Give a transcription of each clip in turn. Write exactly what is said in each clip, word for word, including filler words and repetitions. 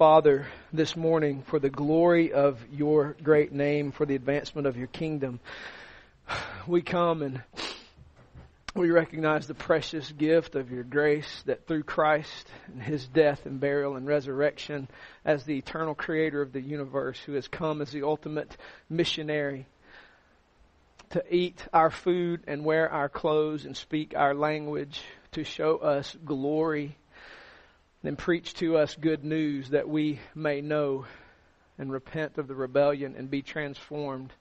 Father, this morning for the glory of your great name, for the advancement of your kingdom. We come and we recognize the precious gift of your grace that through Christ and his death and burial and resurrection as the eternal creator of the universe who has come as the ultimate missionary to eat our food and wear our clothes and speak our language to show us glory and preach to us good news that we may know and repent of the rebellion and be transformed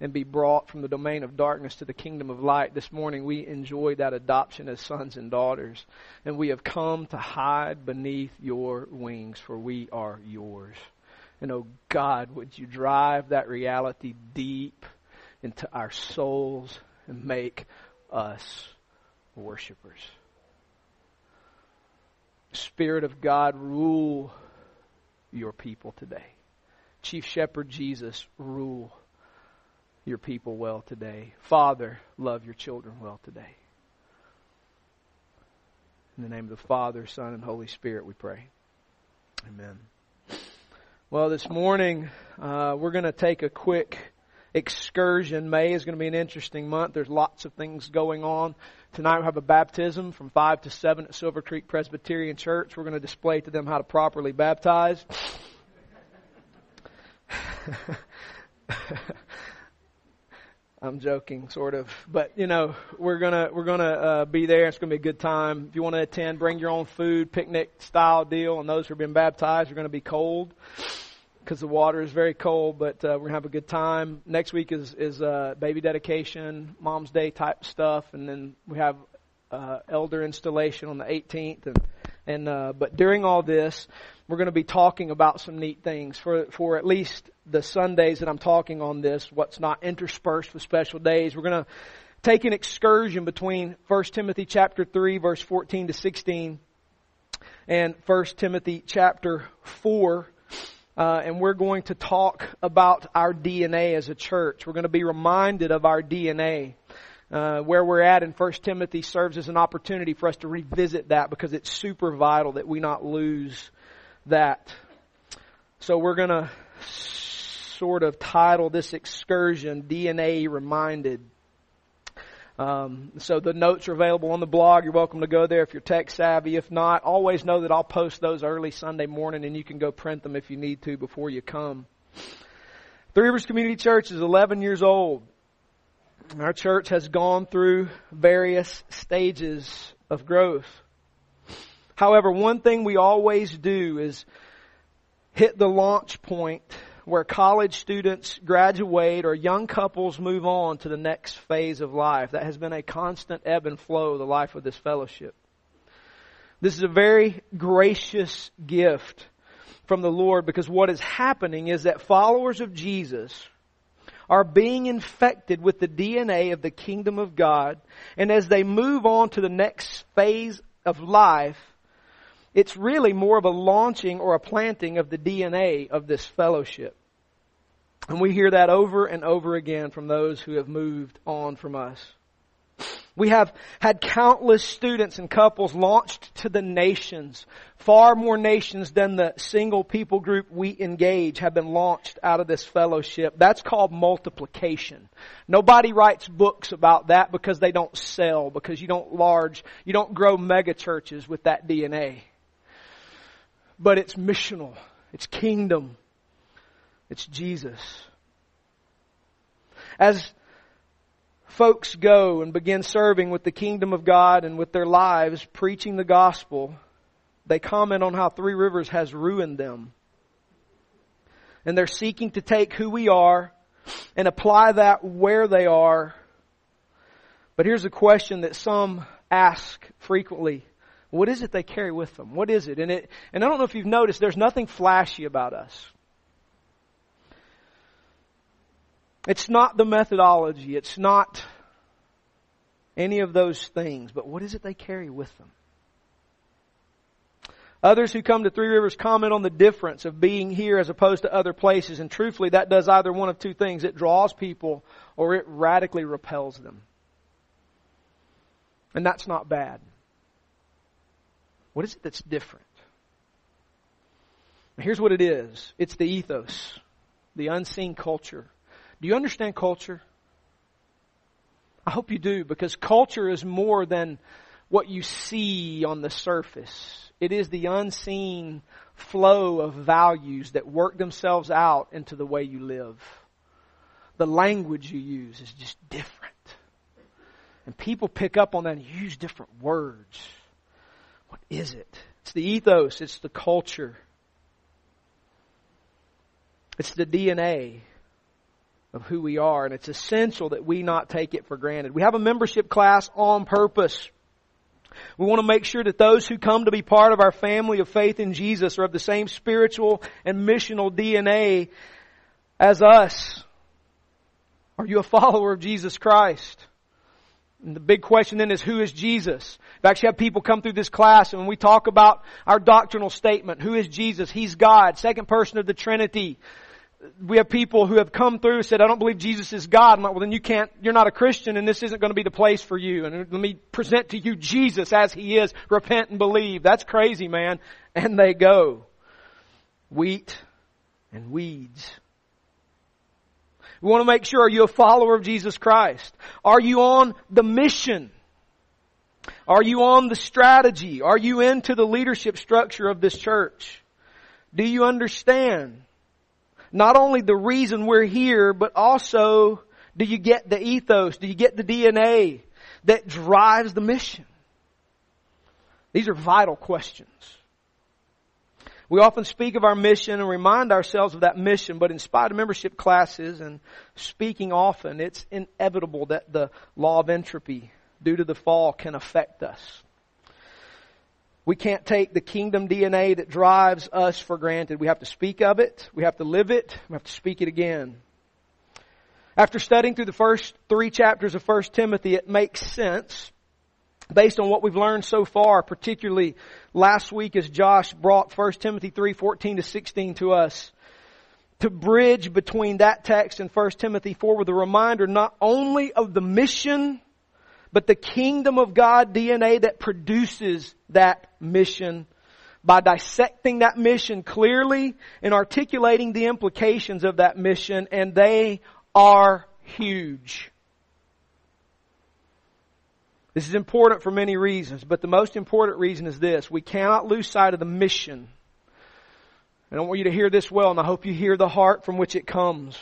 and be brought from the domain of darkness to the kingdom of light. This morning we enjoy that adoption as sons and daughters, and we have come to hide beneath your wings, for we are yours. And oh God, would you drive that reality deep into our souls and make us worshipers. Spirit of God, rule your people today. Chief Shepherd Jesus, rule your people well today. Father, love your children well today. In the name of the Father, Son, and Holy Spirit we pray. Amen. Well, this morning uh, we're going to take a quick excursion. May is going to be an interesting month. There's lots of things going on. Tonight we have a baptism from five to seven at Silver Creek Presbyterian Church. We're going to display to them how to properly baptize. I'm joking, sort of. But, you know, we're going to we're gonna uh, be there. It's going to be a good time. If you want to attend, bring your own food, picnic-style deal. And those who have been baptized are going to be cold, because the water is very cold, but uh, we're going to have a good time. Next week is, is uh, baby dedication, Mom's Day type stuff, and then we have uh, elder installation on the eighteenth. And, and uh, but during all this, we're going to be talking about some neat things. For, for at least the Sundays that I'm talking on this, what's not interspersed with special days, we're going to take an excursion between First Timothy chapter three, verse fourteen to sixteen, and First Timothy chapter four, Uh, and we're going to talk about our D N A as a church. We're going to be reminded of our D N A. Uh, where we're at in First Timothy serves as an opportunity for us to revisit that, because it's super vital that we not lose that. So we're going to sort of title this excursion D N A Reminded. Um, so the notes are available on the blog. You're welcome to go there if you're tech savvy. If not, always know that I'll post those early Sunday morning, and you can go print them if you need to before you come. Three Rivers Community Church is eleven years old. Our church has gone through various stages of growth. However, one thing we always do is hit the launch point where college students graduate or young couples move on to the next phase of life. That has been a constant ebb and flow of the life of this fellowship. This is a very gracious gift from the Lord, because what is happening is that followers of Jesus are being infected with the D N A of the kingdom of God. And as they move on to the next phase of life, it's really more of a launching or a planting of the D N A of this fellowship. And we hear that over and over again from those who have moved on from us. We have had countless students and couples launched to the nations. Far more nations than the single people group we engage have been launched out of this fellowship. That's called multiplication. Nobody writes books about that because they don't sell, because you don't large, you don't grow mega churches with that D N A. But it's missional. It's kingdom. It's Jesus. As folks go and begin serving with the kingdom of God and with their lives, preaching the gospel, they comment on how Three Rivers has ruined them. And they're seeking to take who we are and apply that where they are. But here's a question that some ask frequently. What is it they carry with them? What is it? And it, and I don't know if you've noticed, there's nothing flashy about us. It's not the methodology. It's not any of those things. But what is it they carry with them? Others who come to Three Rivers comment on the difference of being here as opposed to other places. And truthfully, that does either one of two things. It draws people or it radically repels them. And that's not bad. What is it that's different? Here's what it is. It's the ethos, the unseen culture. Do you understand culture? I hope you do, because culture is more than what you see on the surface. It is the unseen flow of values that work themselves out into the way you live. The language you use is just different. And people pick up on that and use different words. What is it? It's the ethos. It's the culture. It's the D N A of who we are, and it's essential that we not take it for granted. We have a membership class on purpose. We want to make sure that those who come to be part of our family of faith in Jesus are of the same spiritual and missional D N A as us. Are you a follower of Jesus Christ? And the big question then is, who is Jesus? We've actually had people come through this class, and when we talk about our doctrinal statement, who is Jesus? He's God, second person of the Trinity. We have people who have come through and said, I don't believe Jesus is God. I'm like, well, then you can't, you're not a Christian, and this isn't going to be the place for you. And let me present to you Jesus as He is. Repent and believe. That's crazy, man. And they go. Wheat and weeds. We want to make sure, are you a follower of Jesus Christ? Are you on the mission? Are you on the strategy? Are you into the leadership structure of this church? Do you understand not only the reason we're here, but also, do you get the ethos? Do you get the D N A that drives the mission? These are vital questions. We often speak of our mission and remind ourselves of that mission, but in spite of membership classes and speaking often, it's inevitable that the law of entropy due to the fall can affect us. We can't take the kingdom D N A that drives us for granted. We have to speak of it. We have to live it. We have to speak it again. After studying through the first three chapters of First Timothy, it makes sense, based on what we've learned so far, particularly last week as Josh brought First Timothy three, fourteen to sixteen to us, to bridge between that text and First Timothy four with a reminder not only of the mission, but the kingdom of God D N A that produces that mission, by dissecting that mission clearly and articulating the implications of that mission. And they are huge. This is important for many reasons, but the most important reason is this. We cannot lose sight of the mission. And I want you to hear this well, and I hope you hear the heart from which it comes.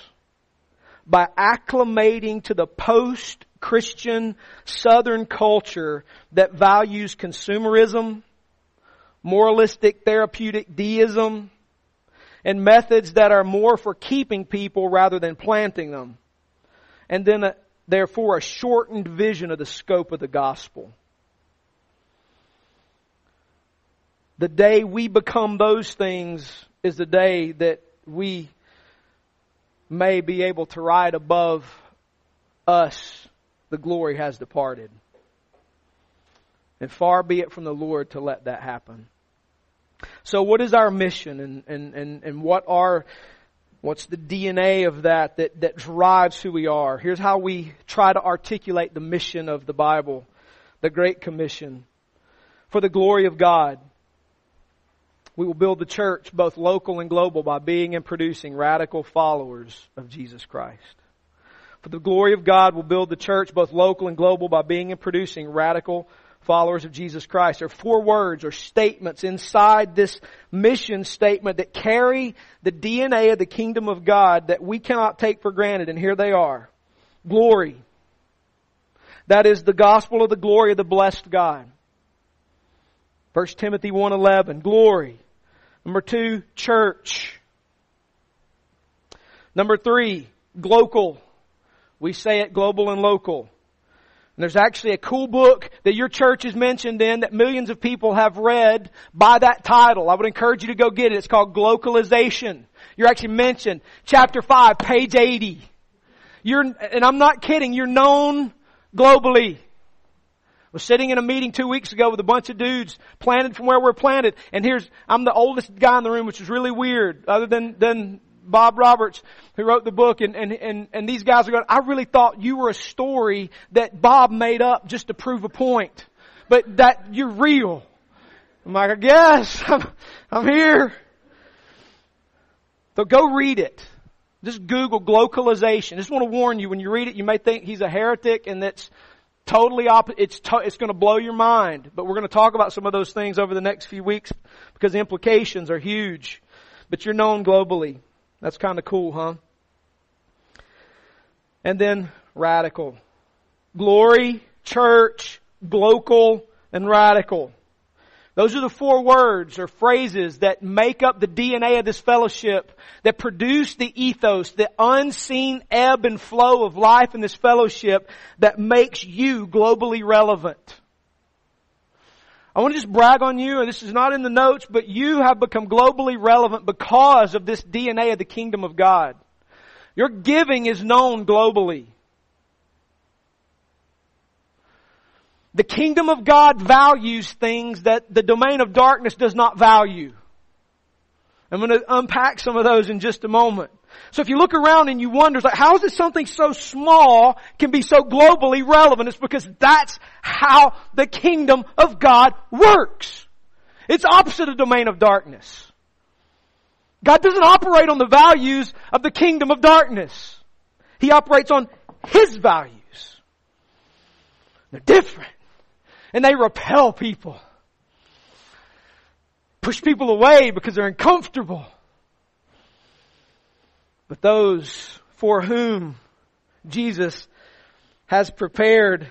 By acclimating to the post Christian Southern culture that values consumerism, moralistic therapeutic deism, and methods that are more for keeping people rather than planting them, and then a, therefore a shortened vision of the scope of the gospel. The day we become those things is the day that we may be able to ride above us, the glory has departed. And far be it from the Lord to let that happen. So what is our mission, and, and, and, and what are what's the D N A of that, that that drives who we are? Here's how we try to articulate the mission of the Bible, the Great Commission. For the glory of God, we will build the church, both local and global, by being and producing radical followers of Jesus Christ. For the glory of God will build the church, both local and global, by being and producing radical followers of Jesus Christ. There are four words or statements inside this mission statement that carry the D N A of the kingdom of God that we cannot take for granted. And here they are. Glory. That is the gospel of the glory of the blessed God. First Timothy one eleven. Glory. Number two, church. Number three, global. We say it global and local. And there's actually a cool book that your church is mentioned in that millions of people have read by that title. I would encourage you to go get it. It's called Glocalization. You're actually mentioned. Chapter five, page eighty. You're, and I'm not kidding, you're known globally. I was sitting in a meeting two weeks ago with a bunch of dudes planted from where we're planted. And here's, I'm the oldest guy in the room, which is really weird, other than... than Bob Roberts, who wrote the book, and, and, and, and these guys are going, I really thought you were a story that Bob made up just to prove a point, but that you're real. I'm like, I guess I'm, I'm here. So go read it. Just Google glocalization. I just want to warn you, when you read it, you may think he's a heretic and that's totally op- it's to- it's going to blow your mind. But we're going to talk about some of those things over the next few weeks because the implications are huge. But you're known globally. That's kind of cool, huh? And then radical. Glory, church, global, and radical. Those are the four words or phrases that make up the D N A of this fellowship, that produce the ethos, the unseen ebb and flow of life in this fellowship that makes you globally relevant. I want to just brag on you, and this is not in the notes, but you have become globally relevant because of this D N A of the kingdom of God. Your giving is known globally. The kingdom of God values things that the domain of darkness does not value. I'm going to unpack some of those in just a moment. So if you look around and you wonder, like, how is it something so small can be so globally relevant? It's because that's how the kingdom of God works. It's opposite of the domain of darkness. God doesn't operate on the values of the kingdom of darkness. He operates on His values. They're different. And they repel people. Push people away because they're uncomfortable. But those for whom Jesus has prepared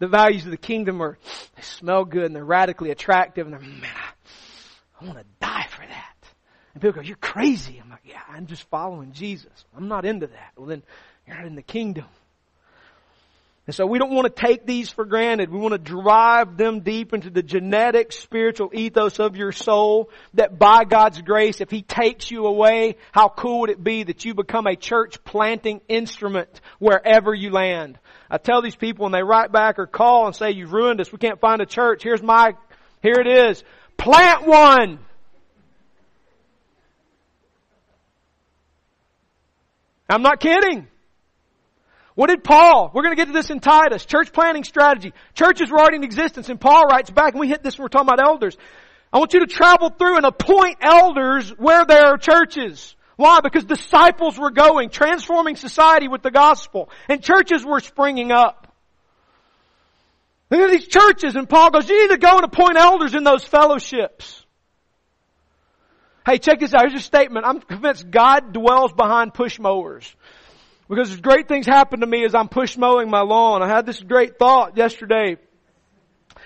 the values of the kingdom are, they smell good and they're radically attractive. And they're, man, I, I want to die for that. And people go, you're crazy. I'm like, yeah, I'm just following Jesus. I'm not into that. Well, then you're not in the kingdom. And so we don't want to take these for granted. We want to drive them deep into the genetic spiritual ethos of your soul, that by God's grace, if He takes you away, how cool would it be that you become a church planting instrument wherever you land? I tell these people when they write back or call and say, you've ruined us, we can't find a church. Here's my, here it is. Plant one! I'm not kidding. What did Paul? We're going to get to this in Titus. Church planting strategy. Churches were already in existence. And Paul writes back, and we hit this when we're talking about elders. I want you to travel through and appoint elders where there are churches. Why? Because disciples were going, transforming society with the gospel. And churches were springing up. Look at these churches. And Paul goes, you need to go and appoint elders in those fellowships. Hey, check this out. Here's a statement. I'm convinced God dwells behind push mowers. Because great things happen to me as I'm push mowing my lawn. I had this great thought yesterday.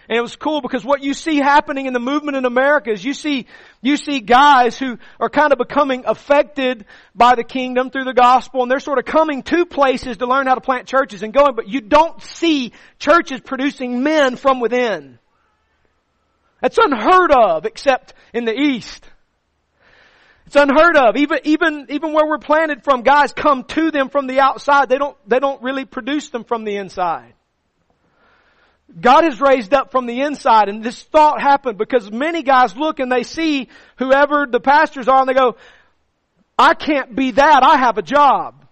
And it was cool because what you see happening in the movement in America is you see, you see guys who are kind of becoming affected by the kingdom through the gospel. And they're sort of coming to places to learn how to plant churches and going. But you don't see churches producing men from within. That's unheard of except in the East. It's unheard of. Even, even, even where we're planted from, guys come to them from the outside. They don't, they don't really produce them from the inside. God is raised up from the inside, and this thought happened because many guys look and they see whoever the pastors are and they go, I can't be that. I have a job.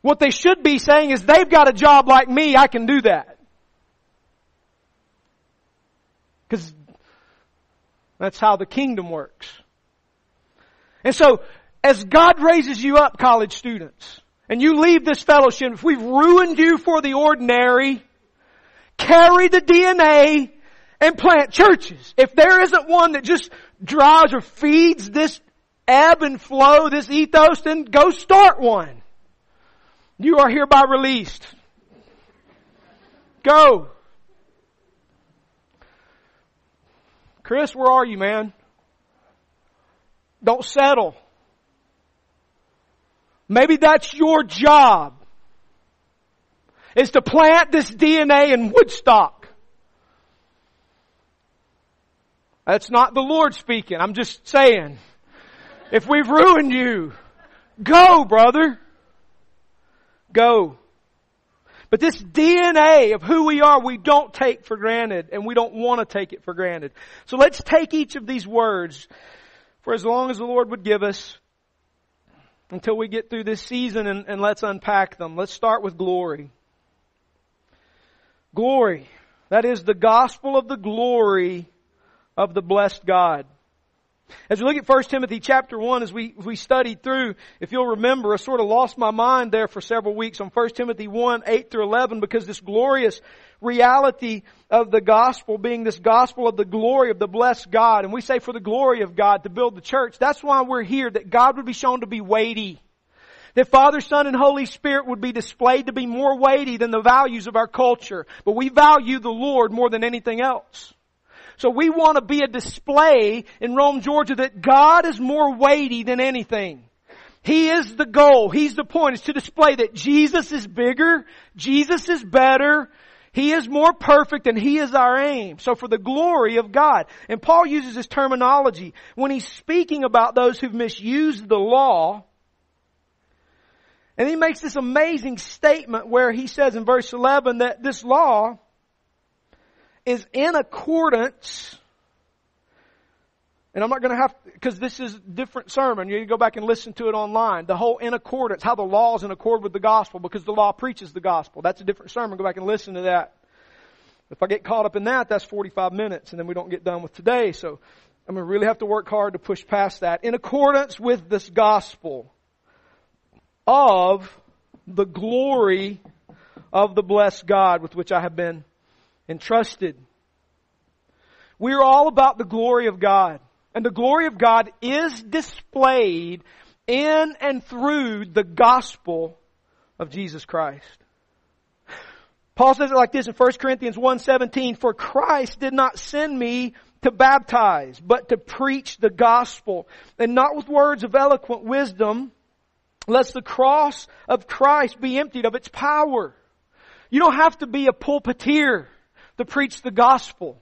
What they should be saying is they've got a job like me. I can do that. Because that's how the kingdom works. And so, as God raises you up, college students, and you leave this fellowship, if we've ruined you for the ordinary, carry the D N A and plant churches. If there isn't one that just drives or feeds this ebb and flow, this ethos, then go start one. You are hereby released. Go. Chris, where are you, man? Don't settle. Maybe that's your job, is to plant this D N A in Woodstock. That's not the Lord speaking. I'm just saying. If we've ruined you, go, brother. Go. But this D N A of who we are, we don't take for granted, and we don't want to take it for granted. So let's take each of these words for as long as the Lord would give us until we get through this season, and, and let's unpack them. Let's start with glory. Glory. That is the gospel of the glory of the blessed God. As we look at First Timothy chapter one, as we, we studied through, if you'll remember, I sort of lost my mind there for several weeks on First Timothy one, eight through eleven, because this glorious reality of the gospel being this gospel of the glory of the blessed God. And we say for the glory of God to build the church. That's why we're here, that God would be shown to be weighty. That Father, Son, and Holy Spirit would be displayed to be more weighty than the values of our culture. But we value the Lord more than anything else. So we want to be a display in Rome, Georgia, that God is more weighty than anything. He is the goal. He's the point. It's to display that Jesus is bigger. Jesus is better. He is more perfect, and He is our aim. So for the glory of God. And Paul uses this terminology when he's speaking about those who've misused the law. And he makes this amazing statement where he says in verse eleven that this law is in accordance, and I'm not going to have, because this is a different sermon. You need to go back and listen to it online. The whole in accordance, how the law is in accord with the gospel, because the law preaches the gospel. That's a different sermon. Go back and listen to that. If I get caught up in that, that's forty-five minutes, and then we don't get done with today. So I'm going to really have to work hard to push past that. In accordance with this gospel of the glory of the blessed God with which I have been entrusted. We are all about the glory of God. And the glory of God is displayed in and through the gospel of Jesus Christ. Paul says it like this in First Corinthians one seventeen. For Christ did not send me to baptize, but to preach the gospel. And not with words of eloquent wisdom, lest the cross of Christ be emptied of its power. You don't have to be a pulpiteer to preach the gospel.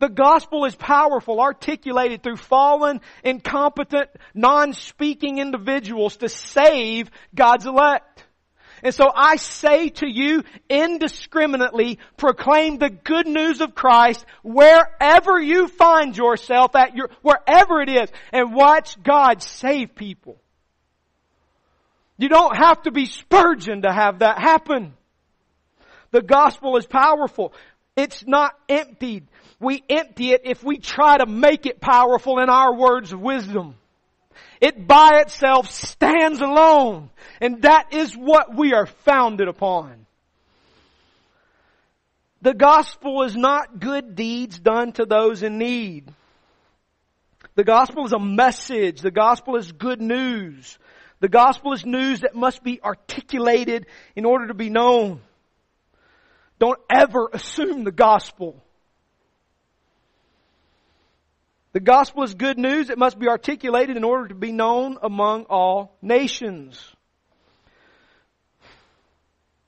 The gospel is powerful, articulated through fallen, incompetent, non-speaking individuals to save God's elect. And so I say to you, indiscriminately proclaim the good news of Christ wherever you find yourself, at your wherever it is, and watch God save people. You don't have to be Spurgeon to have that happen. The gospel is powerful. It's not emptied. We empty it if we try to make it powerful in our words of wisdom. It by itself stands alone. And that is what we are founded upon. The gospel is not good deeds done to those in need. The gospel is a message. The gospel is good news. The gospel is news that must be articulated in order to be known. Don't ever assume the gospel. The gospel is good news. It must be articulated in order to be known among all nations.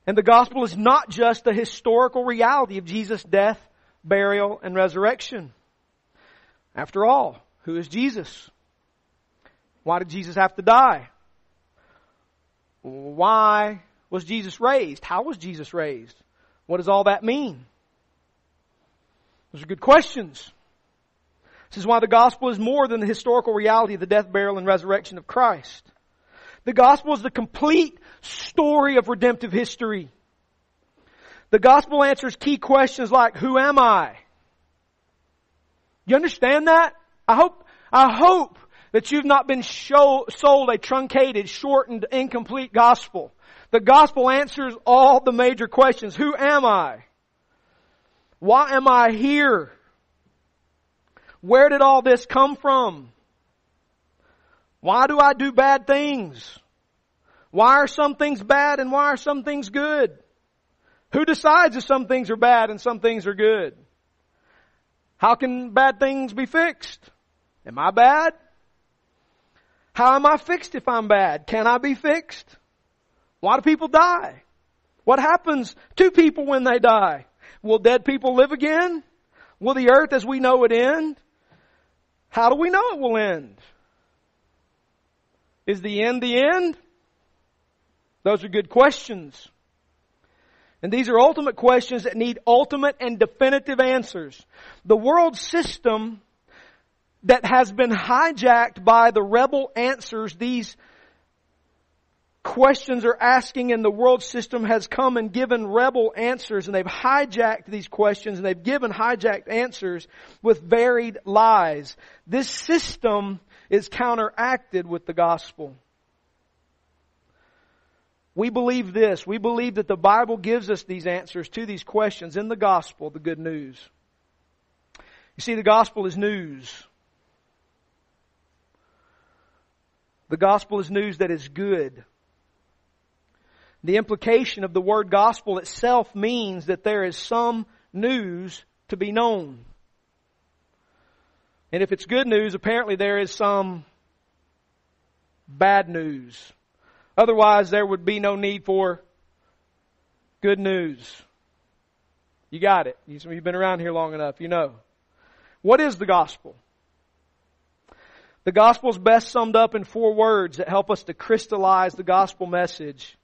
And the gospel is not just the historical reality of Jesus' death, burial, and resurrection. After all, who is Jesus? Why did Jesus have to die? Why was Jesus raised? How was Jesus raised? What does all that mean? Those are good questions. This is why the gospel is more than the historical reality of the death, burial, and resurrection of Christ. The gospel is the complete story of redemptive history. The gospel answers key questions like, who am I? You understand that? I hope, I hope that you've not been show, sold a truncated, shortened, incomplete gospel. The gospel answers all the major questions. Who am I? Why am I here? Where did all this come from? Why do I do bad things? Why are some things bad and why are some things good? Who decides if some things are bad and some things are good? How can bad things be fixed? Am I bad? How am I fixed if I'm bad? Can I be fixed? Why do people die? What happens to people when they die? Will dead people live again? Will the earth as we know it end? How do we know it will end? Is the end the end? Those are good questions. And these are ultimate questions that need ultimate and definitive answers. The world system that has been hijacked by the rebel answers these questions are asking, and the world system has come and given rebel answers, and they've hijacked these questions and they've given hijacked answers with varied lies. This system is counteracted with the gospel. We believe this. We believe that the Bible gives us these answers to these questions in the gospel, the good news. You see, the gospel is news. The gospel is news that is good. The implication of the word gospel itself means that there is some news to be known. And if it's good news, apparently there is some bad news. Otherwise, there would be no need for good news. You got it. You've been around here long enough, you know. What is the gospel? The gospel is best summed up in four words that help us to crystallize the gospel message,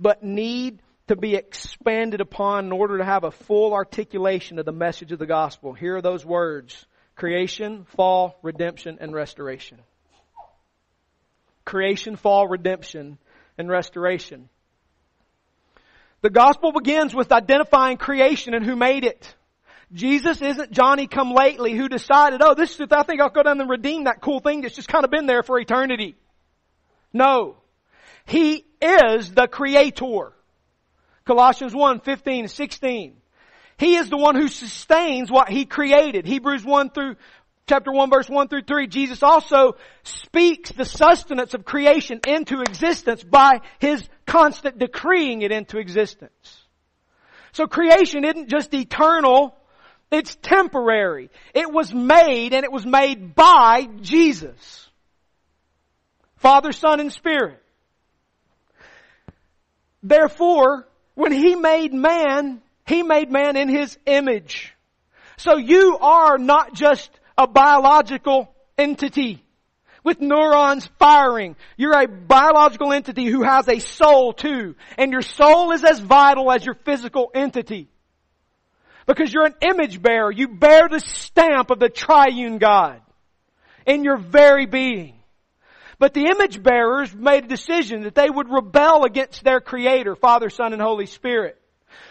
but need to be expanded upon in order to have a full articulation of the message of the gospel. Here are those words: creation, fall, redemption, and restoration. Creation, fall, redemption, and restoration. The gospel begins with identifying creation and who made it. Jesus isn't Johnny come lately who decided, oh, this is, I think I'll go down and redeem that cool thing that's just kind of been there for eternity. No. He is the creator. Colossians one, fifteen, sixteen. He is the one who sustains what He created. Hebrews one through, chapter one, verse one through three. Jesus also speaks the sustenance of creation into existence by His constant decreeing it into existence. So creation isn't just eternal. It's temporary. It was made, and it was made by Jesus. Father, Son, and Spirit. Therefore, when He made man, He made man in His image. So you are not just a biological entity with neurons firing. You're a biological entity who has a soul too. And your soul is as vital as your physical entity. Because you're an image bearer. You bear the stamp of the triune God in your very being. But the image bearers made a decision that they would rebel against their Creator, Father, Son, and Holy Spirit.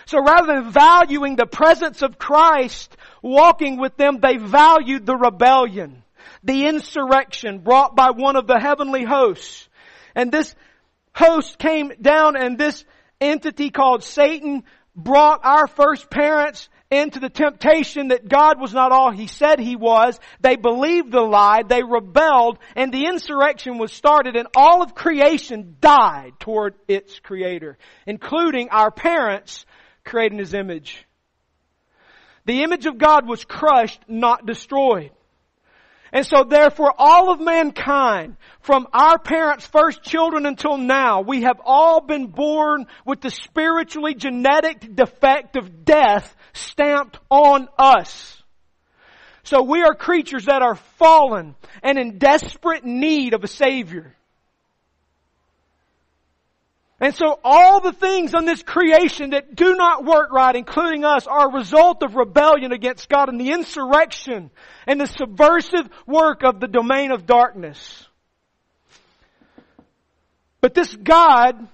So rather than valuing the presence of Christ walking with them, they valued the rebellion, the insurrection brought by one of the heavenly hosts. And this host came down, and this entity called Satan brought our first parents into the temptation that God was not all He said He was. They believed the lie, they rebelled, and the insurrection was started, and all of creation died toward its Creator, including our parents created in His image. The image of God was crushed, not destroyed. And so therefore all of mankind, from our parents' first children until now, we have all been born with the spiritually genetic defect of death stamped on us. So we are creatures that are fallen and in desperate need of a Savior. And so all the things on this creation that do not work right, including us, are a result of rebellion against God and the insurrection and the subversive work of the domain of darkness. But this God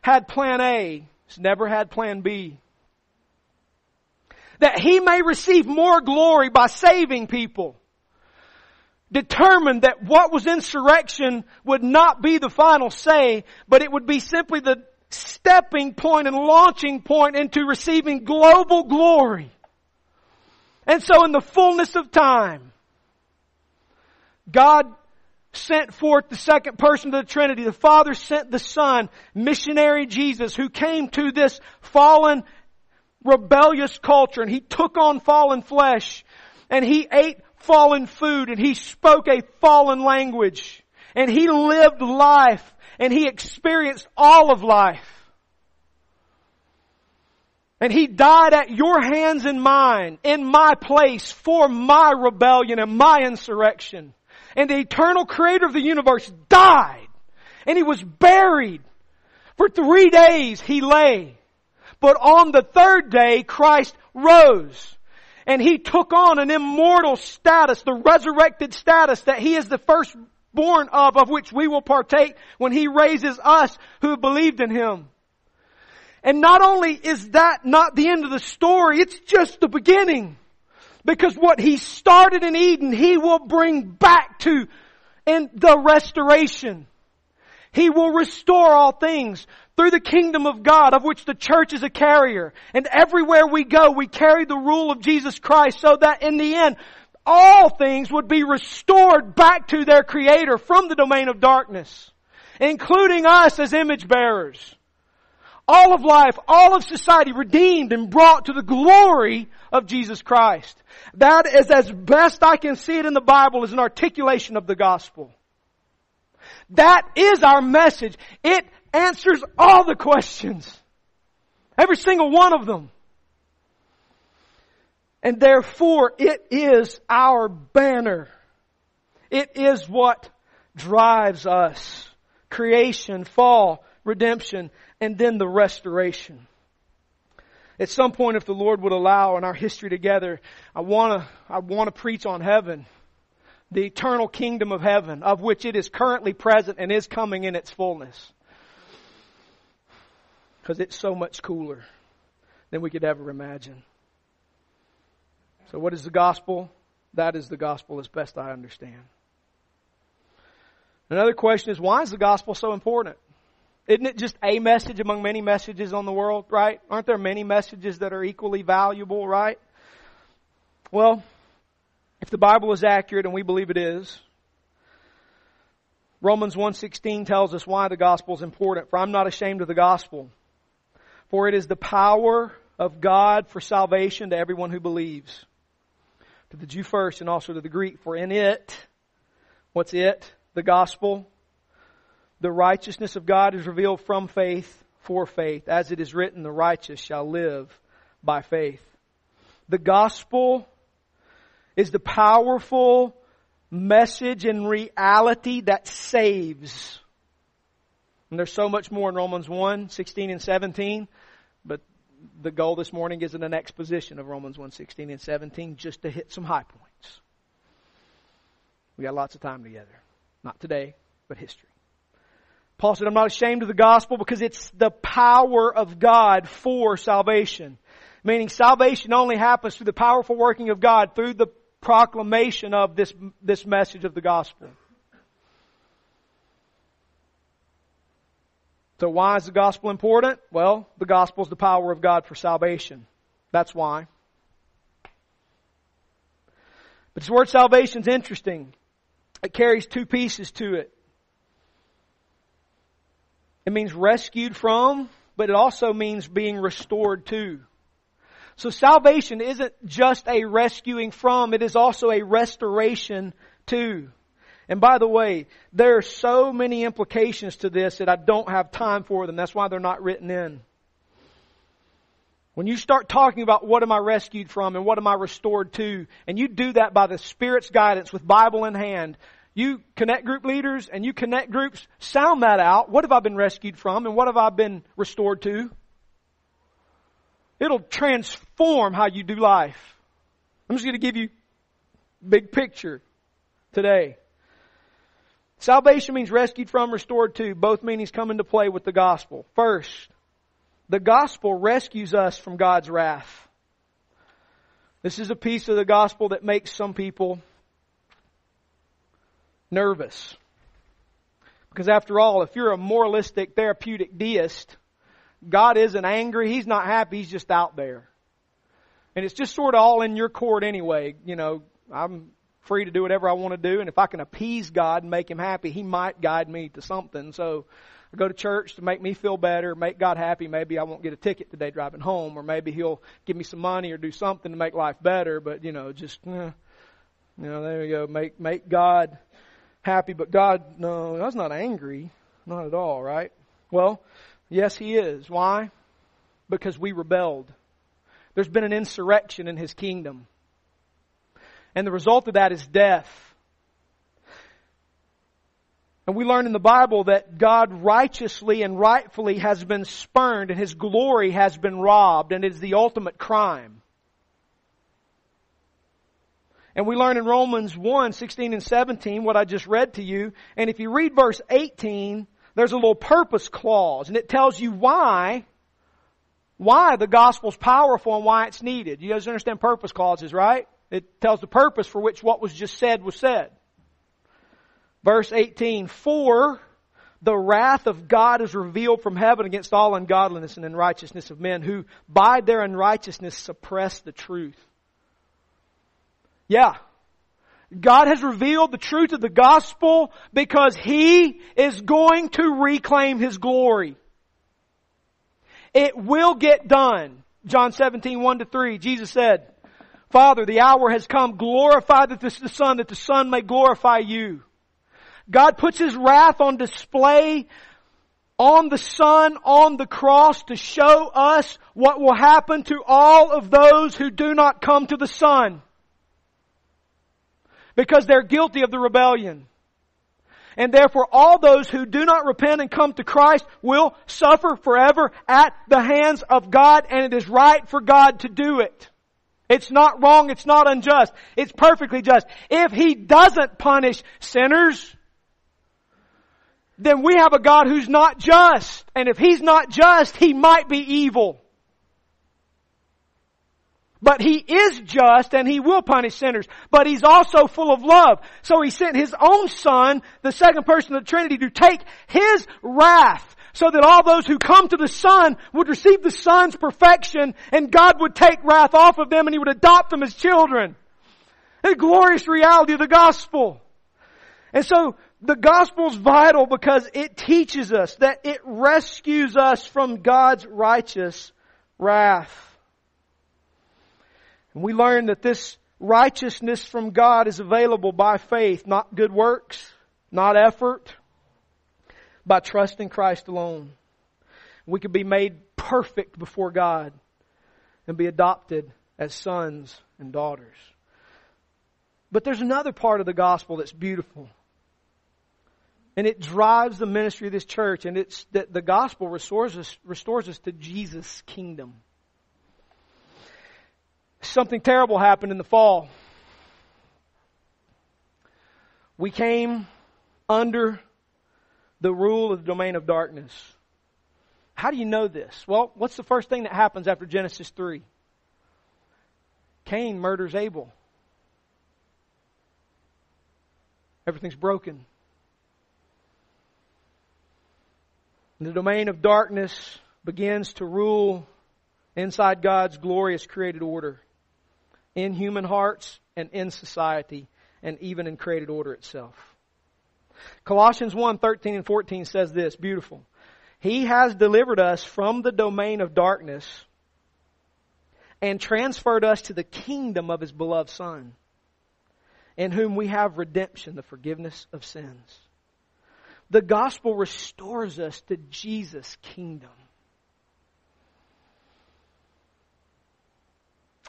had plan A. He's never had plan B. That He may receive more glory by saving people, determined that what was insurrection would not be the final say, but it would be simply the stepping point and launching point into receiving global glory. And so in the fullness of time, God sent forth the second person of the Trinity. The Father sent the Son, missionary Jesus, who came to this fallen, rebellious culture, and He took on fallen flesh, and He ate fallen food, and He spoke a fallen language, and He lived life, and He experienced all of life. And He died at your hands and mine, in my place, for my rebellion and my insurrection. And the eternal Creator of the universe died, and He was buried. For three days He lay, but on the third day Christ rose. And He took on an immortal status, the resurrected status, that He is the first born of, of which we will partake when He raises us who believed in Him. And not only is that not the end of the story, it's just the beginning. Because what He started in Eden, He will bring back to in the restoration. He will restore all things through the kingdom of God, of which the church is a carrier. And everywhere we go, we carry the rule of Jesus Christ, so that in the end, all things would be restored back to their Creator from the domain of darkness, including us as image bearers. All of life, all of society redeemed and brought to the glory of Jesus Christ. That is, as best I can see it in the Bible, is an articulation of the gospel. That is our message. It answers all the questions. Every single one of them. And therefore, it is our banner. It is what drives us. Creation, fall, redemption, and then the restoration. At some point, if the Lord would allow, in our history together, I want to I want to preach on heaven, the eternal kingdom of heaven, of which it is currently present and is coming in its fullness. Because it's so much cooler than we could ever imagine. So what is the gospel? That is the gospel as best I understand. Another question is, why is the gospel so important? Isn't it just a message among many messages on the world, right? Aren't there many messages that are equally valuable, right? Well, if the Bible is accurate, and we believe it is, Romans one sixteen tells us why the gospel is important. For I'm not ashamed of the gospel, for it is the power of God for salvation to everyone who believes, to the Jew first and also to the Greek. For in it, what's it? The gospel. The righteousness of God is revealed from faith for faith. As it is written, the righteous shall live by faith. The gospel is the powerful message and reality that saves. And there's so much more in Romans one sixteen and seventeen. But the goal this morning isn't an exposition of Romans one sixteen and seventeen, just to hit some high points. We got lots of time together. Not today, but history. Paul said, I'm not ashamed of the gospel because it's the power of God for salvation. Meaning salvation only happens through the powerful working of God through the proclamation of this, this message of the gospel. So why is the gospel important? Well, the gospel is the power of God for salvation. That's why. But this word salvation is interesting. It carries two pieces to it. It means rescued from, but it also means being restored to. So salvation isn't just a rescuing from, it is also a restoration to. And by the way, there are so many implications to this that I don't have time for them. That's why they're not written in. When you start talking about what am I rescued from and what am I restored to, and you do that by the Spirit's guidance with Bible in hand, you connect group leaders and you connect groups, sound that out. What have I been rescued from and what have I been restored to? It'll transform how you do life. I'm just going to give you big picture today. Salvation means rescued from, restored to. Both meanings come into play with the gospel. First, the gospel rescues us from God's wrath. This is a piece of the gospel that makes some people nervous. Because after all, if you're a moralistic, therapeutic deist, God isn't angry. He's not happy. He's just out there. And it's just sort of all in your court anyway. You know, I'm free to do whatever I want to do. And if I can appease God and make Him happy, He might guide me to something. So I go to church to make me feel better, make God happy. Maybe I won't get a ticket today driving home, or maybe He'll give me some money or do something to make life better. But, you know, just, eh, you know, there we go. Make, make God happy. But God, no, God's not angry. Not at all, right? Well, yes, He is. Why? Because we rebelled. There's been an insurrection in His kingdom. And the result of that is death. And we learn in the Bible that God righteously and rightfully has been spurned and His glory has been robbed, and it is the ultimate crime. And we learn in Romans one, sixteen and seventeen, what I just read to you. And if you read verse eighteen, there's a little purpose clause. And it tells you why, why the gospel's powerful and why it's needed. You guys understand purpose clauses, right? It tells the purpose for which what was just said was said. Verse eighteen, for the wrath of God is revealed from heaven against all ungodliness and unrighteousness of men who by their unrighteousness suppress the truth. Yeah. God has revealed the truth of the gospel because He is going to reclaim His glory. It will get done. John seventeen, one to three, Jesus said, Father, the hour has come. Glorify the Son, that the Son may glorify you. God puts His wrath on display on the Son, on the cross, to show us what will happen to all of those who do not come to the Son, because they're guilty of the rebellion. And therefore all those who do not repent and come to Christ will suffer forever at the hands of God, and it is right for God to do it. It's not wrong, it's not unjust, it's perfectly just. If He doesn't punish sinners, then we have a God who's not just. And if He's not just, He might be evil. But He is just, and He will punish sinners. But He's also full of love. So He sent His own Son, the second person of the Trinity, to take His wrath, so that all those who come to the Son would receive the Son's perfection, and God would take wrath off of them, and He would adopt them as children. The glorious reality of the gospel. And so the gospel is vital because it teaches us that it rescues us from God's righteous wrath. And we learn that this righteousness from God is available by faith, not good works, not effort, by trusting Christ alone. We could be made perfect before God and be adopted as sons and daughters. But there's another part of the gospel that's beautiful, and it drives the ministry of this church, and it's that the gospel restores us, restores us to Jesus' kingdom. Something terrible happened in the fall. We came under the rule of the domain of darkness. How do you know this? Well, what's the first thing that happens after Genesis three? Cain murders Abel. Everything's broken. The domain of darkness begins to rule inside God's glorious created order, in human hearts and in society, and even in created order itself. Colossians one, thirteen and fourteen says this, beautiful. He has delivered us from the domain of darkness and transferred us to the kingdom of His beloved Son, in whom we have redemption, the forgiveness of sins. The gospel restores us to Jesus' kingdom.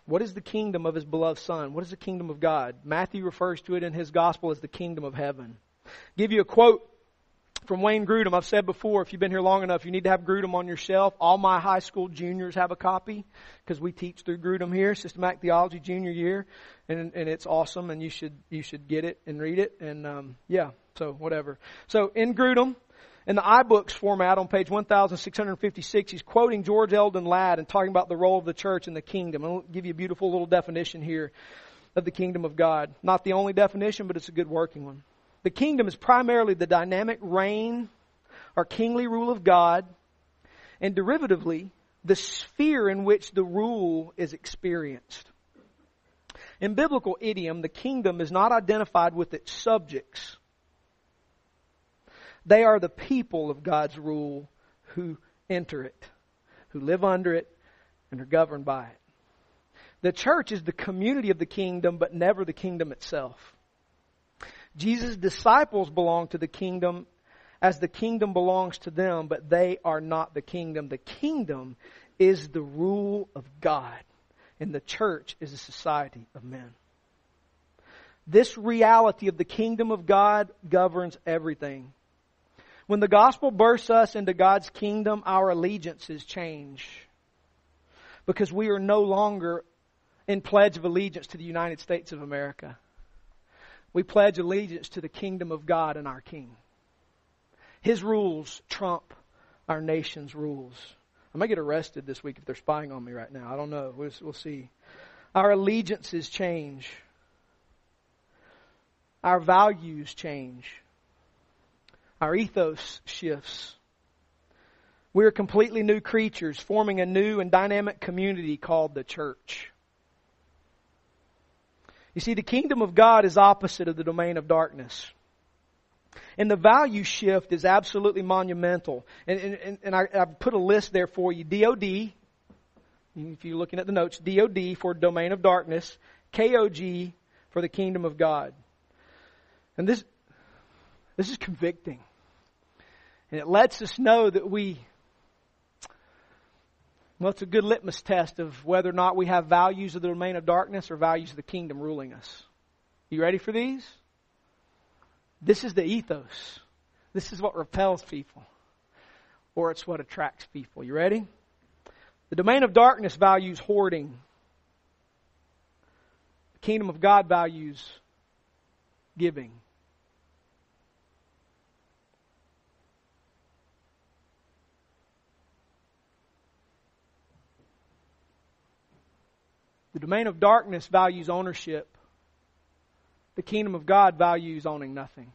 What is the kingdom of His beloved Son? What is the kingdom of God? Matthew refers to it in his gospel as the kingdom of heaven. Give you a quote from Wayne Grudem. I've said before, if you've been here long enough, you need to have Grudem on your shelf. All my high school juniors have a copy, because we teach through Grudem here, systematic theology junior year, and and it's awesome, and you should you should get it and read it, and um, yeah, so whatever. So in Grudem, in the iBooks format on page one thousand six hundred fifty-six, he's quoting George Eldon Ladd and talking about the role of the church in the kingdom. I'll give you a beautiful little definition here of the kingdom of God. Not the only definition, but it's a good working one. The kingdom is primarily the dynamic reign or kingly rule of God, and derivatively, the sphere in which the rule is experienced. In biblical idiom, the kingdom is not identified with its subjects. They are the people of God's rule who enter it, who live under it, and are governed by it. The church is the community of the kingdom, but never the kingdom itself. Jesus' disciples belong to the kingdom as the kingdom belongs to them, but they are not the kingdom. The kingdom is the rule of God, and the church is a society of men. This reality of the kingdom of God governs everything. When the gospel bursts us into God's kingdom, our allegiances change, because we are no longer in Pledge of Allegiance to the United States of America. We pledge allegiance to the kingdom of God and our King. His rules trump our nation's rules. I might get arrested this week if they're spying on me right now. I don't know. We'll, we'll see. Our allegiances change. Our values change. Our ethos shifts. We're completely new creatures, forming a new and dynamic community called the church. You see, the kingdom of God is opposite of the domain of darkness. And the value shift is absolutely monumental. And, and, and I, I put a list there for you. D O D, if you're looking at the notes, D O D for domain of darkness, K O G for the kingdom of God. And this, this is convicting. And it lets us know that we, well, it's a good litmus test of whether or not we have values of the domain of darkness or values of the kingdom ruling us. You ready for these? This is the ethos. This is what repels people. Or it's what attracts people. You ready? The domain of darkness values hoarding. The kingdom of God values giving. The domain of darkness values ownership. The kingdom of God values owning nothing.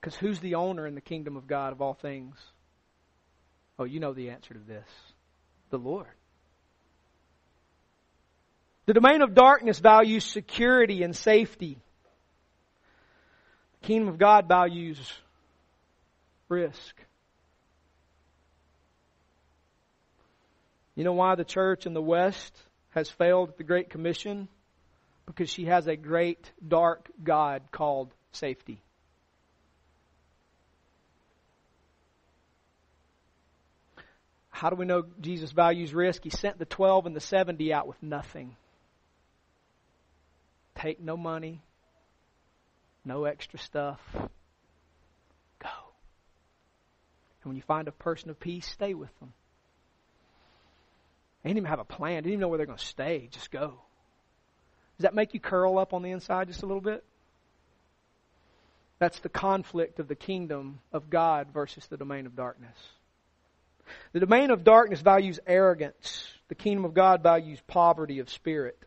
Because who's the owner in the kingdom of God of all things? Oh, you know the answer to this. The Lord. The domain of darkness values security and safety. The kingdom of God values risk. You know why the church in the West has failed at the Great Commission? Because she has a great dark God called safety. How do we know Jesus values risk? He sent the twelve and the seventy out with nothing. Take no money, no extra stuff. Go. And when you find a person of peace, stay with them. They didn't even have a plan. They didn't even know where they're going to stay. Just go. Does that make you curl up on the inside just a little bit? That's the conflict of the kingdom of God versus the domain of darkness. The domain of darkness values arrogance. The kingdom of God values poverty of spirit.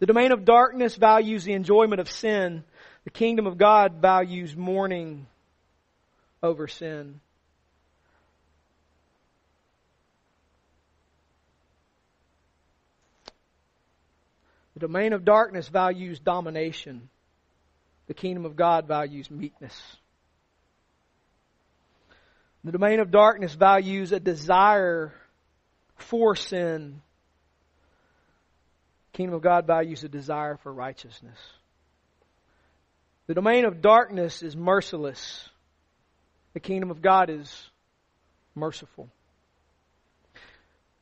The domain of darkness values the enjoyment of sin. The kingdom of God values mourning over sin. The domain of darkness values domination. The kingdom of God values meekness. The domain of darkness values a desire for sin. The kingdom of God values a desire for righteousness. The domain of darkness is merciless. The kingdom of God is merciful.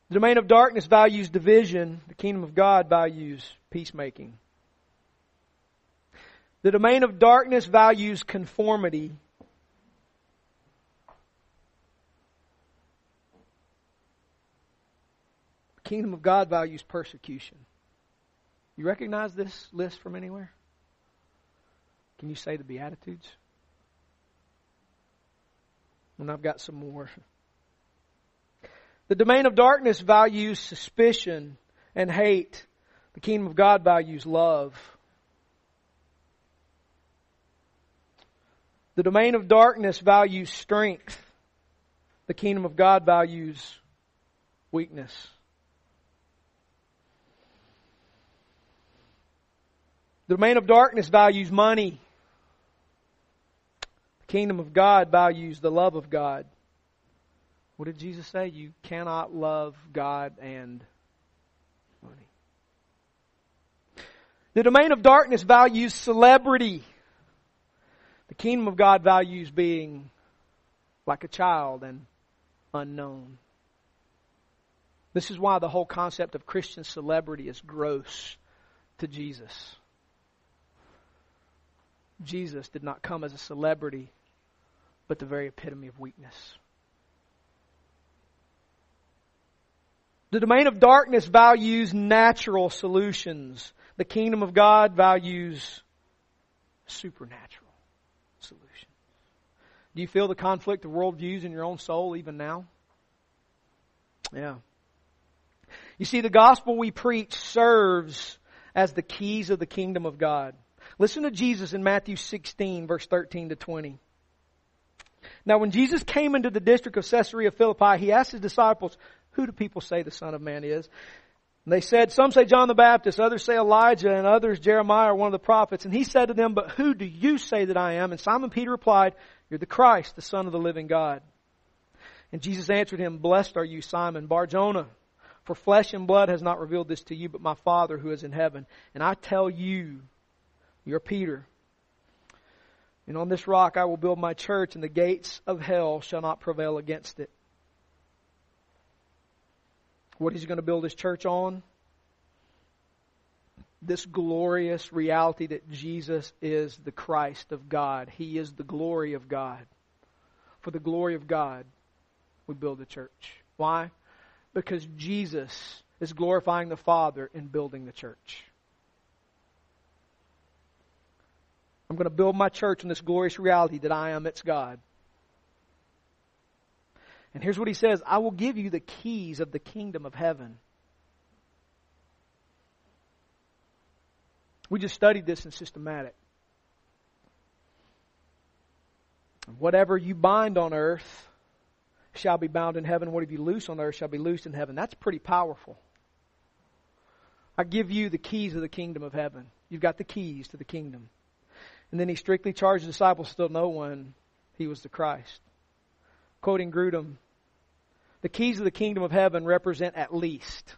The domain of darkness values division. The kingdom of God values peacemaking. The domain of darkness values conformity. The kingdom of God values persecution. You recognize this list from anywhere? Can you say the Beatitudes? And I've got some more. The domain of darkness values suspicion and hate. The kingdom of God values love. The domain of darkness values strength. The kingdom of God values weakness. The domain of darkness values money. The kingdom of God values the love of God. What did Jesus say? You cannot love God and money. The domain of darkness values celebrity. The kingdom of God values being like a child and unknown. This is why the whole concept of Christian celebrity is gross to Jesus. Jesus did not come as a celebrity, but the very epitome of weakness. The domain of darkness values natural solutions. The kingdom of God values supernatural solutions. Do you feel the conflict of worldviews in your own soul even now? Yeah. You see, the gospel we preach serves as the keys of the kingdom of God. Listen to Jesus in Matthew sixteen, verse thirteen to twenty. Now, when Jesus came into the district of Caesarea Philippi, he asked his disciples, "Who do people say the Son of Man is?" And they said, "Some say John the Baptist, others say Elijah, and others Jeremiah or one of the prophets." And he said to them, "But who do you say that I am?" And Simon Peter replied, "You're the Christ, the Son of the living God." And Jesus answered him, "Blessed are you, Simon Barjona, for flesh and blood has not revealed this to you, but my Father who is in heaven. And I tell you, you're Peter. And on this rock I will build my church, and the gates of hell shall not prevail against it." What is he going to build his church on? This glorious reality that Jesus is the Christ of God. He is the glory of God. For the glory of God, we build the church. Why? Because Jesus is glorifying the Father in building the church. I'm going to build my church on this glorious reality that I am its God. And here's what he says: I will give you the keys of the kingdom of heaven. We just studied this in systematic. Whatever you bind on earth shall be bound in heaven. Whatever you loose on earth shall be loosed in heaven. That's pretty powerful. I give you the keys of the kingdom of heaven. You've got the keys to the kingdom. And then he strictly charged the disciples to tell no one he was the Christ. Quoting Grudem, "The keys of the kingdom of heaven represent at least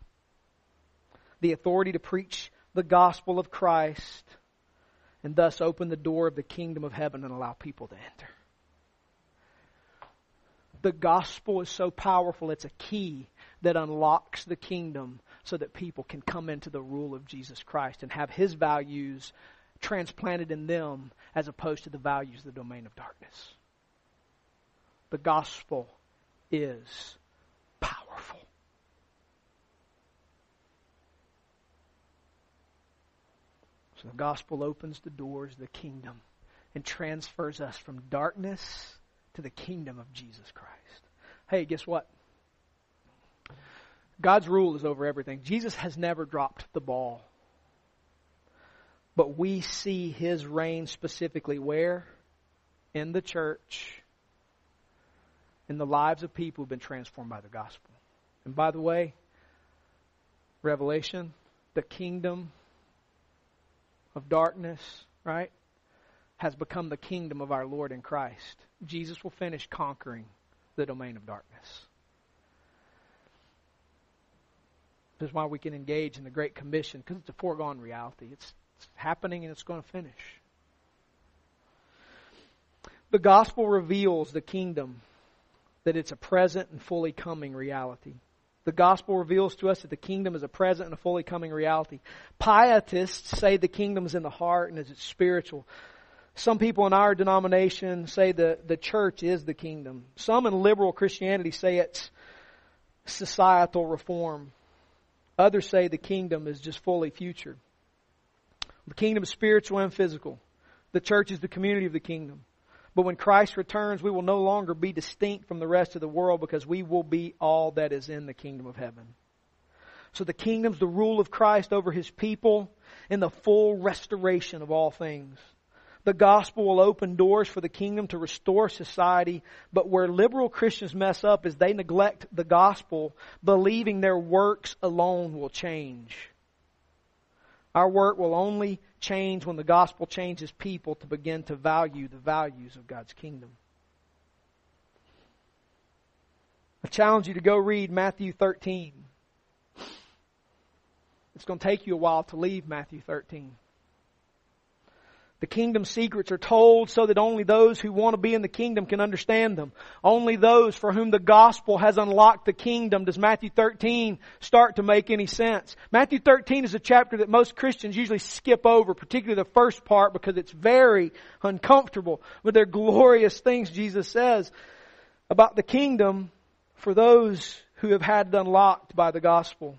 the authority to preach the gospel of Christ and thus open the door of the kingdom of heaven and allow people to enter." The gospel is so powerful, it's a key that unlocks the kingdom so that people can come into the rule of Jesus Christ and have His values transplanted in them as opposed to the values of the domain of darkness. The gospel is powerful. So the gospel opens the doors of the kingdom and transfers us from darkness to the kingdom of Jesus Christ. Hey, guess what? God's rule is over everything. Jesus has never dropped the ball. But we see His reign specifically where? In the church. In the lives of people who've been transformed by the gospel. And by the way, Revelation, the kingdom of darkness, right, has become the kingdom of our Lord in Christ. Jesus will finish conquering the domain of darkness. This is why we can engage in the Great Commission, because it's a foregone reality. It's It's happening and it's going to finish. The gospel reveals the kingdom, that it's a present and fully coming reality. The gospel reveals to us that the kingdom is a present and a fully coming reality. Pietists say the kingdom is in the heart and it's spiritual. Some people in our denomination say the, the church is the kingdom. Some in liberal Christianity say it's societal reform. Others say the kingdom is just fully future. The kingdom is spiritual and physical. The church is the community of the kingdom. But when Christ returns, we will no longer be distinct from the rest of the world because we will be all that is in the kingdom of heaven. So the kingdom's the rule of Christ over His people in the full restoration of all things. The gospel will open doors for the kingdom to restore society, but where liberal Christians mess up is they neglect the gospel, believing their works alone will change. Our work will only change when the gospel changes people to begin to value the values of God's kingdom. I challenge you to go read Matthew thirteen. It's going to take you a while to leave Matthew thirteen. The kingdom's secrets are told so that only those who want to be in the kingdom can understand them. Only those for whom the gospel has unlocked the kingdom does Matthew thirteen start to make any sense. Matthew thirteen is a chapter that most Christians usually skip over, particularly the first part, because it's very uncomfortable. But there are glorious things Jesus says about the kingdom for those who have had it unlocked by the gospel.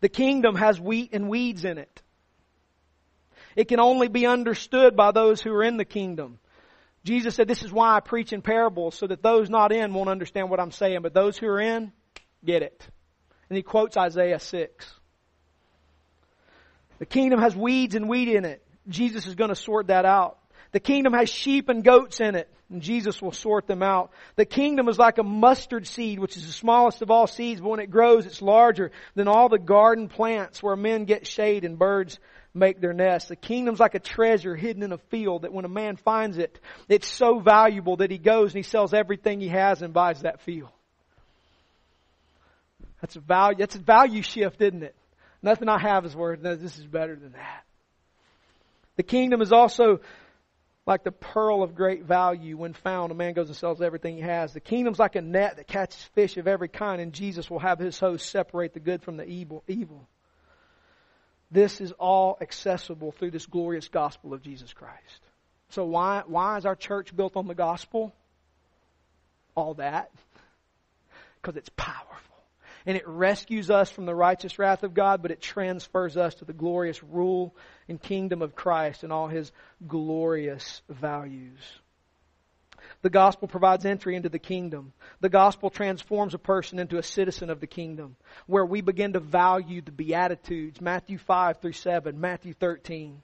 The kingdom has wheat and weeds in it. It can only be understood by those who are in the kingdom. Jesus said, this is why I preach in parables, so that those not in won't understand what I'm saying, but those who are in, get it. And he quotes Isaiah six. The kingdom has weeds and wheat in it. Jesus is going to sort that out. The kingdom has sheep and goats in it, and Jesus will sort them out. The kingdom is like a mustard seed, which is the smallest of all seeds, but when it grows, it's larger than all the garden plants where men get shade and birds make their nests. The kingdom's like a treasure hidden in a field that when a man finds it, it's so valuable that he goes and he sells everything he has and buys that field. That's a value, that's a value shift, isn't it? Nothing I have is worth, no, this is better than that. The kingdom is also like the pearl of great value. When found, a man goes and sells everything he has. The kingdom's like a net that catches fish of every kind, and Jesus will have his host separate the good from the evil. evil. This is all accessible through this glorious gospel of Jesus Christ. So why, why is our church built on the gospel? All that. Because it's powerful. And it rescues us from the righteous wrath of God, but it transfers us to the glorious rule and kingdom of Christ and all His glorious values. The gospel provides entry into the kingdom. The gospel transforms a person into a citizen of the kingdom, where we begin to value the Beatitudes, Matthew five through seven, Matthew thirteen.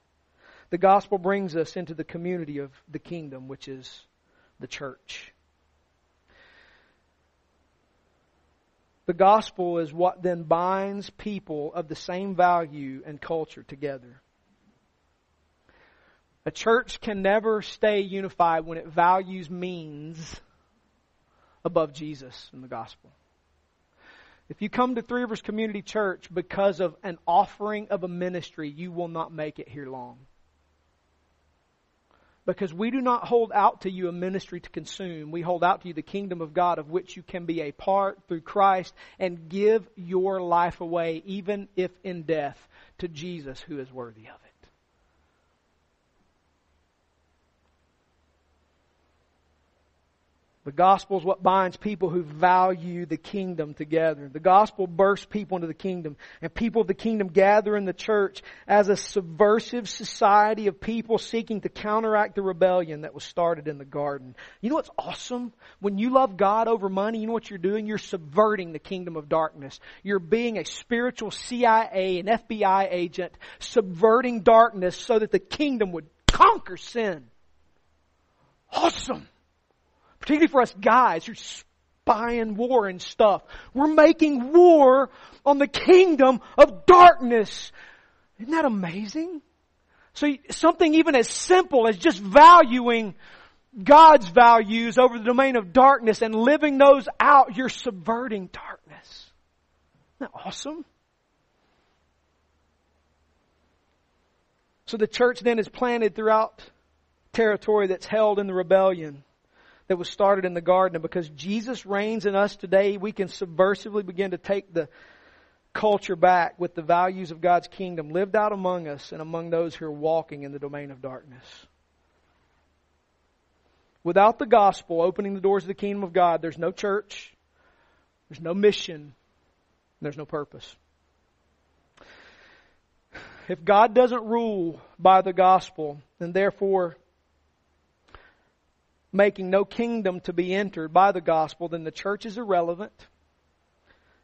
The gospel brings us into the community of the kingdom, which is the church. The gospel is what then binds people of the same value and culture together. A church can never stay unified when it values means above Jesus and the gospel. If you come to Three Rivers Community Church because of an offering of a ministry, you will not make it here long. Because we do not hold out to you a ministry to consume. We hold out to you the kingdom of God, of which you can be a part through Christ and give your life away, even if in death, to Jesus, who is worthy of it. The gospel is what binds people who value the kingdom together. The gospel bursts people into the kingdom, and people of the kingdom gather in the church as a subversive society of people seeking to counteract the rebellion that was started in the garden. You know what's awesome? When you love God over money, you know what you're doing? You're subverting the kingdom of darkness. You're being a spiritual C I A and F B I agent, subverting darkness so that the kingdom would conquer sin. Awesome! Particularly for us guys who spy in war and stuff. We're making war on the kingdom of darkness. Isn't that amazing? So something even as simple as just valuing God's values over the domain of darkness and living those out, you're subverting darkness. Isn't that awesome? So the church then is planted throughout territory that's held in the rebellion that was started in the garden. And because Jesus reigns in us today, we can subversively begin to take the culture back with the values of God's kingdom lived out among us and among those who are walking in the domain of darkness. Without the gospel opening the doors of the kingdom of God, there's no church, there's no mission, there's no purpose. If God doesn't rule by the gospel, then therefore making no kingdom to be entered by the gospel, then the church is irrelevant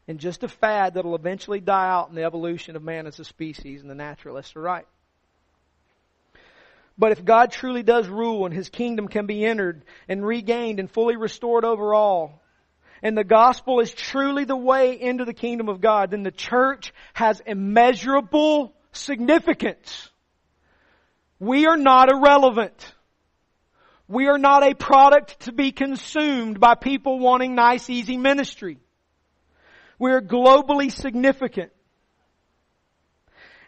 and just a fad that will eventually die out in the evolution of man as a species, and the naturalists are right. But if God truly does rule and His kingdom can be entered and regained and fully restored overall, and the gospel is truly the way into the kingdom of God, then the church has immeasurable significance. We are not irrelevant. We are not a product to be consumed by people wanting nice, easy ministry. We are globally significant.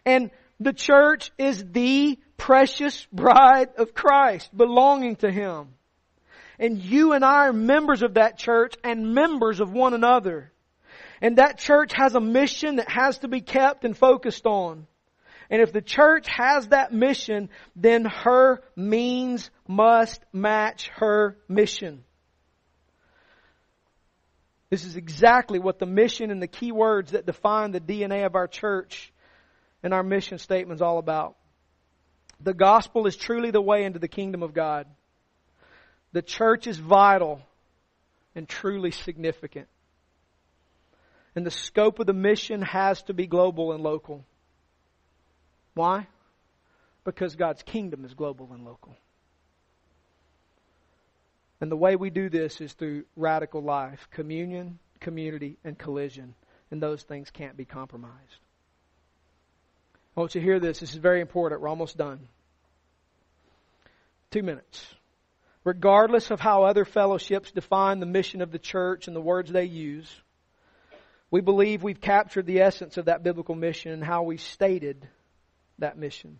And the church is the precious bride of Christ, belonging to Him. And you and I are members of that church and members of one another. And that church has a mission that has to be kept and focused on. And if the church has that mission, then her means must match her mission. This is exactly what the mission and the key words that define the D N A of our church and our mission statement is all about. The gospel is truly the way into the kingdom of God. The church is vital and truly significant. And the scope of the mission has to be global and local. Why? Because God's kingdom is global and local. And the way we do this is through radical life, communion, community, and collision. And those things can't be compromised. I want you to hear this. This is very important. We're almost done. Two minutes. Regardless of how other fellowships define the mission of the church and the words they use, we believe we've captured the essence of that biblical mission and how we stated that mission.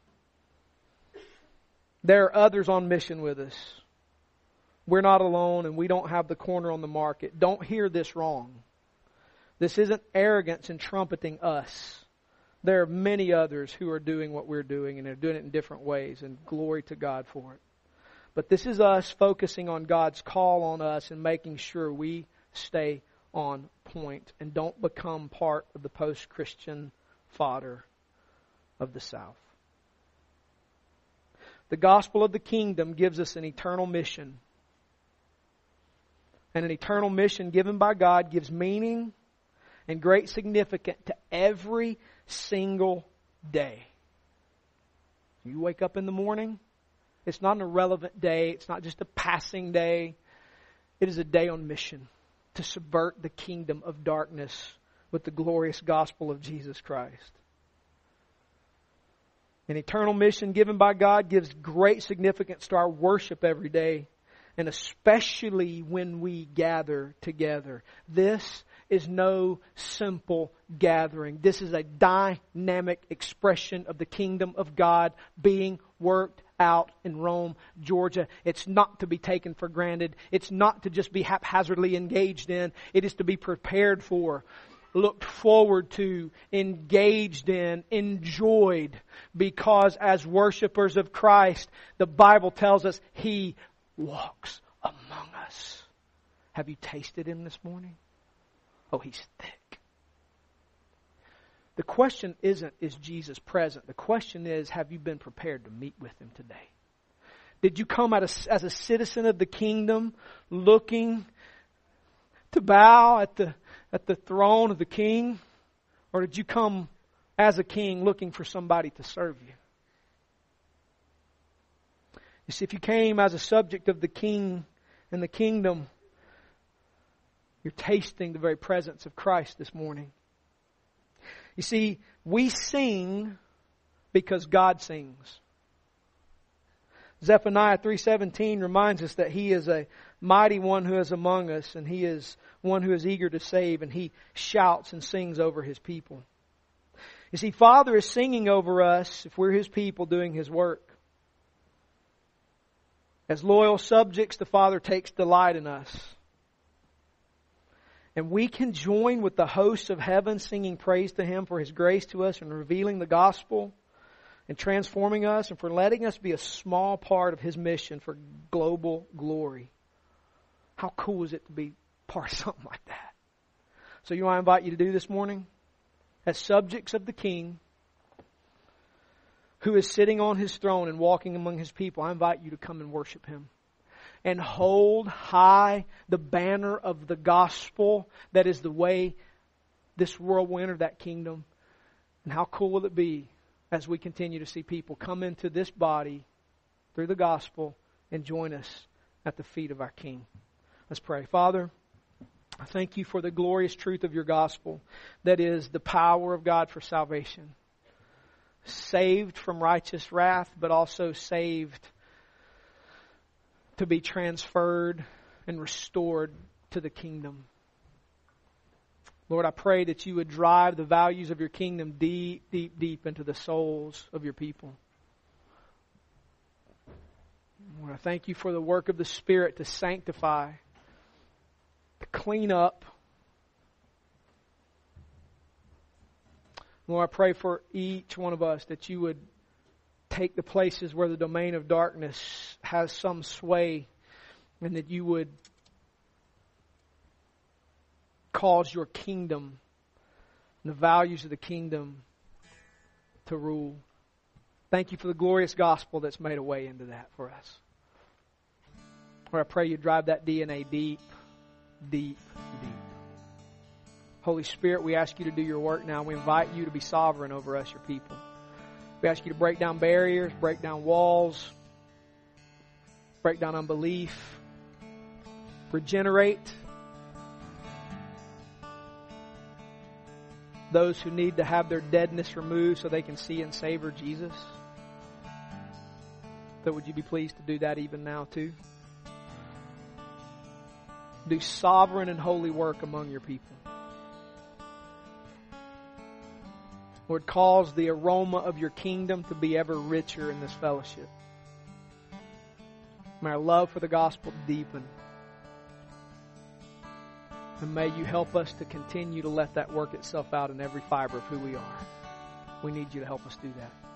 There are others on mission with us. We're not alone, and we don't have the corner on the market. Don't hear this wrong. This isn't arrogance and trumpeting us. There are many others who are doing what we're doing, and they're doing it in different ways, and glory to God for it. But this is us focusing on God's call on us and making sure we stay on point and don't become part of the post-Christian fodder of the South. The gospel of the kingdom gives us an eternal mission. And an eternal mission given by God gives meaning and great significance to every single day. You wake up in the morning. It's not an irrelevant day. It's not just a passing day. It is a day on mission to subvert the kingdom of darkness with the glorious gospel of Jesus Christ. An eternal mission given by God gives great significance to our worship every day. And especially when we gather together. This is no simple gathering. This is a dynamic expression of the kingdom of God being worked out in Rome, Georgia. It's not to be taken for granted. It's not to just be haphazardly engaged in. It is to be prepared for, looked forward to, engaged in, enjoyed. Because as worshipers of Christ, the Bible tells us He walks among us. Have you tasted Him this morning? Oh, He's thick. The question isn't, is Jesus present? The question is, have you been prepared to meet with Him today? Did you come as a citizen of the kingdom looking to bow at the, at the throne of the King? Or did you come as a king looking for somebody to serve you? You see, if you came as a subject of the King and the kingdom, you're tasting the very presence of Christ this morning. You see, we sing because God sings. Zephaniah three seventeen reminds us that He is a mighty one who is among us, and He is one who is eager to save, and He shouts and sings over His people. You see, Father is singing over us if we're His people doing His work. As loyal subjects, the Father takes delight in us. And we can join with the hosts of heaven singing praise to Him for His grace to us and revealing the gospel and transforming us and for letting us be a small part of His mission for global glory. How cool is it to be part of something like that? So you know what I invite you to do this morning? As subjects of the King, who is sitting on His throne and walking among His people, I invite you to come and worship Him. And hold high the banner of the gospel that is the way this world will enter that kingdom. And how cool will it be as we continue to see people come into this body through the gospel and join us at the feet of our King. Let's pray. Father, I thank You for the glorious truth of Your gospel that is the power of God for salvation. Saved from righteous wrath, but also saved to be transferred and restored to the kingdom. Lord, I pray that You would drive the values of Your kingdom deep, deep, deep into the souls of Your people. Lord, I thank You for the work of the Spirit to sanctify, to clean up. Lord, I pray for each one of us that You would take the places where the domain of darkness has some sway, and that You would cause your kingdom and the values of the kingdom to rule. Thank you for the glorious gospel that's made a way into that for us. Lord, I pray you drive that D N A deep, deep, deep. Holy Spirit, we ask you to do your work now. We invite you to be sovereign over us, your people. We ask you to break down barriers, break down walls, break down unbelief, regenerate those who need to have their deadness removed so they can see and savor Jesus. So would you be pleased to do that even now too? Do sovereign and holy work among your people. Lord, cause the aroma of your kingdom to be ever richer in this fellowship. May our love for the gospel deepen. And may you help us to continue to let that work itself out in every fiber of who we are. We need you to help us do that.